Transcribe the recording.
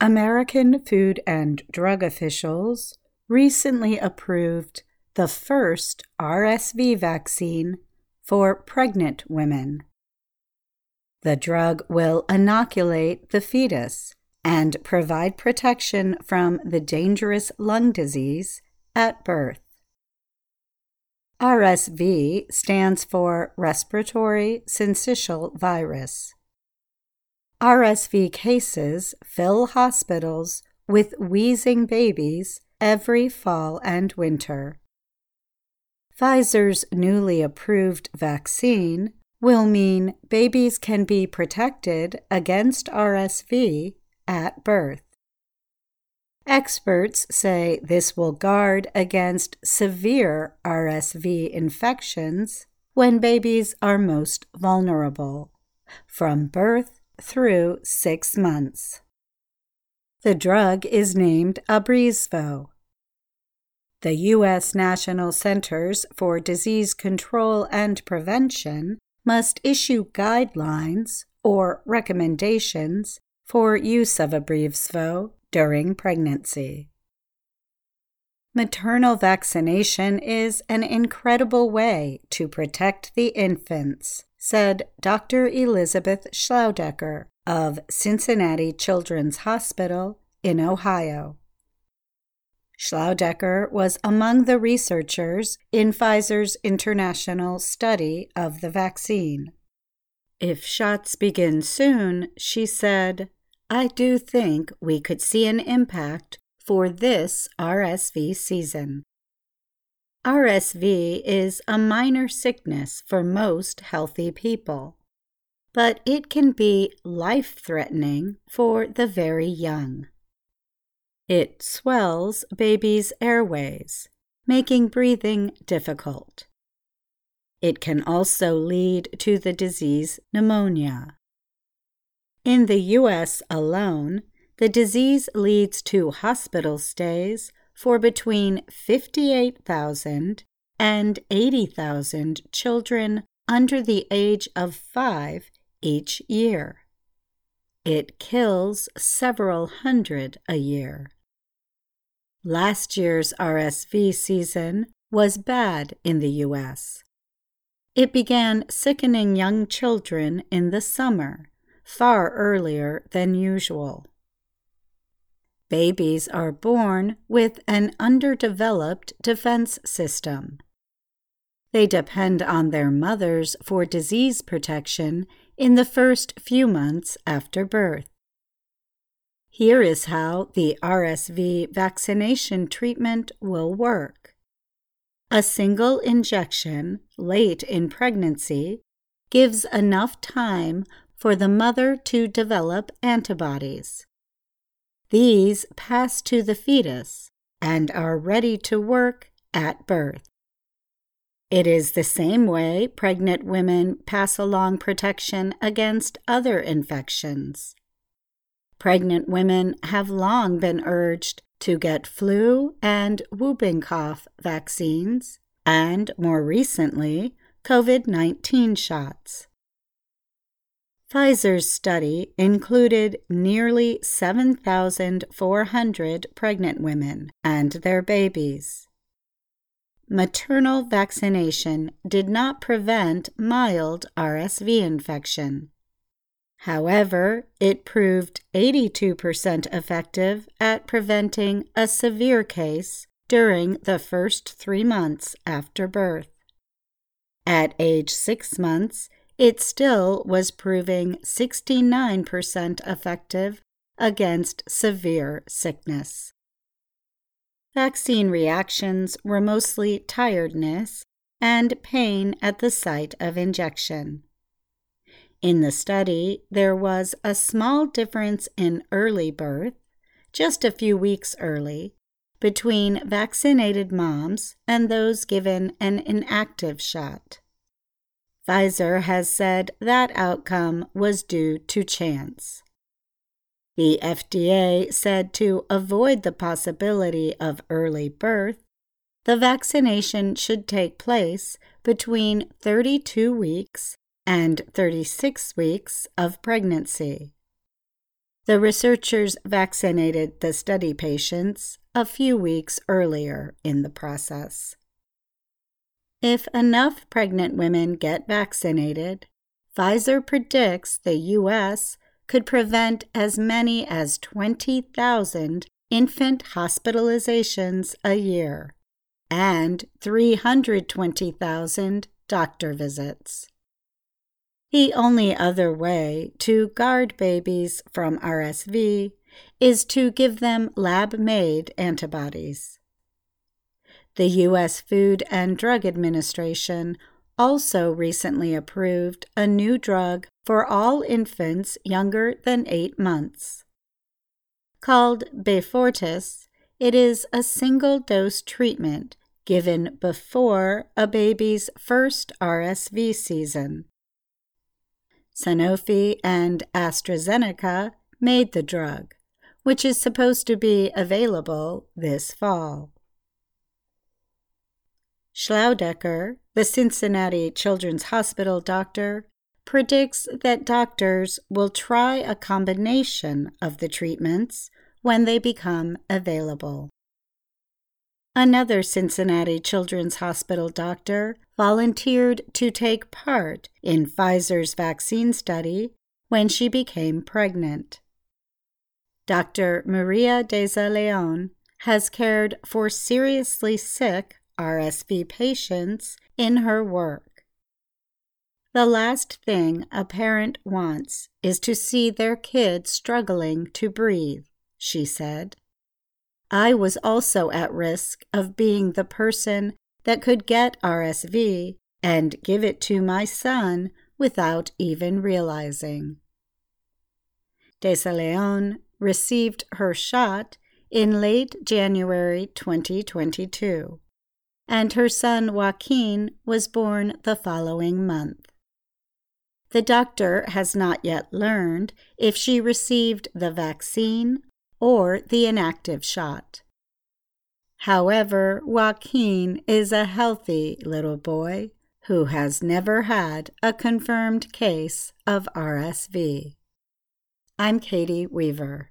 American food and drug officials recently approved the first RSV vaccine for pregnant women. The drug will inoculate the fetus and provide protection from the dangerous lung disease at birth. RSV stands for respiratory syncytial virus. RSV cases fill hospitals with wheezing babies every fall and winter. Pfizer's newly approved vaccine will mean babies can be protected against RSV at birth. Experts say this will guard against severe RSV infections when babies are most vulnerable, from birth through 6 months. The drug is named Abrisvo. The U.S. National Centers for Disease Control and Prevention must issue guidelines or recommendations for use of Abrisvo during pregnancy. Maternal vaccination is an incredible way to protect the infants, said Dr. Elizabeth Schlaudecker of Cincinnati Children's Hospital in Ohio. Schlaudecker was among the researchers in Pfizer's international study of the vaccine. If shots begin soon, she said, I do think we could see an impact for this RSV season. RSV is a minor sickness for most healthy people, but it can be life-threatening for the very young. It swells babies' airways, making breathing difficult. It can also lead to the disease pneumonia. In the U.S. alone, the disease leads to hospital stays for between 58,000 and 80,000 children under the age of 5 each year. It kills several hundred a year. Last year's RSV season was bad in the U.S. It began sickening young children in the summer, far earlier than usual. Babies are born with an underdeveloped defense system. They depend on their mothers for disease protection in the first few months after birth. Here is how the RSV vaccination treatment will work. A single injection late in pregnancy gives enough time for the mother to develop antibodies. These pass to the fetus and are ready to work at birth. It is the same way pregnant women pass along protection against other infections. Pregnant women have long been urged to get flu and whooping cough vaccines and, more recently, COVID-19 shots. Pfizer's study included nearly 7,400 pregnant women and their babies. Maternal vaccination did not prevent mild RSV infection. However, it proved 82% effective at preventing a severe case during the first 3 months after birth. At age 6 months, it still was proving 69% effective against severe sickness. Vaccine reactions were mostly tiredness and pain at the site of injection. In the study, there was a small difference in early birth, just a few weeks early, between vaccinated moms and those given an inactive shot. Pfizer has said that outcome was due to chance. The FDA said to avoid the possibility of early birth, the vaccination should take place between 32 weeks and 36 weeks of pregnancy. The researchers vaccinated the study patients a few weeks earlier in the process. If enough pregnant women get vaccinated, Pfizer predicts the U.S. could prevent as many as 20,000 infant hospitalizations a year and 320,000 doctor visits. The only other way to guard babies from RSV is to give them lab-made antibodies. The U.S. Food and Drug Administration also recently approved a new drug for all infants younger than 8 months. Called Beyfortus, it is a single-dose treatment given before a baby's first RSV season. Sanofi and AstraZeneca made the drug, which is supposed to be available this fall. Schlaudecker, the Cincinnati Children's Hospital doctor, predicts that doctors will try a combination of the treatments when they become available. Another Cincinnati Children's Hospital doctor volunteered to take part in Pfizer's vaccine study when she became pregnant. Dr. Maria Deza Leon has cared for seriously sick RSV patients in her work. The last thing a parent wants is to see their kid struggling to breathe, she said. I was also at risk of being the person that could get RSV and give it to my son without even realizing. Deza Leon received her shot in late January 2022. And her son Joaquin was born the following month. The doctor has not yet learned if she received the vaccine or the inactive shot. However, Joaquin is a healthy little boy who has never had a confirmed case of RSV. I'm Katie Weaver.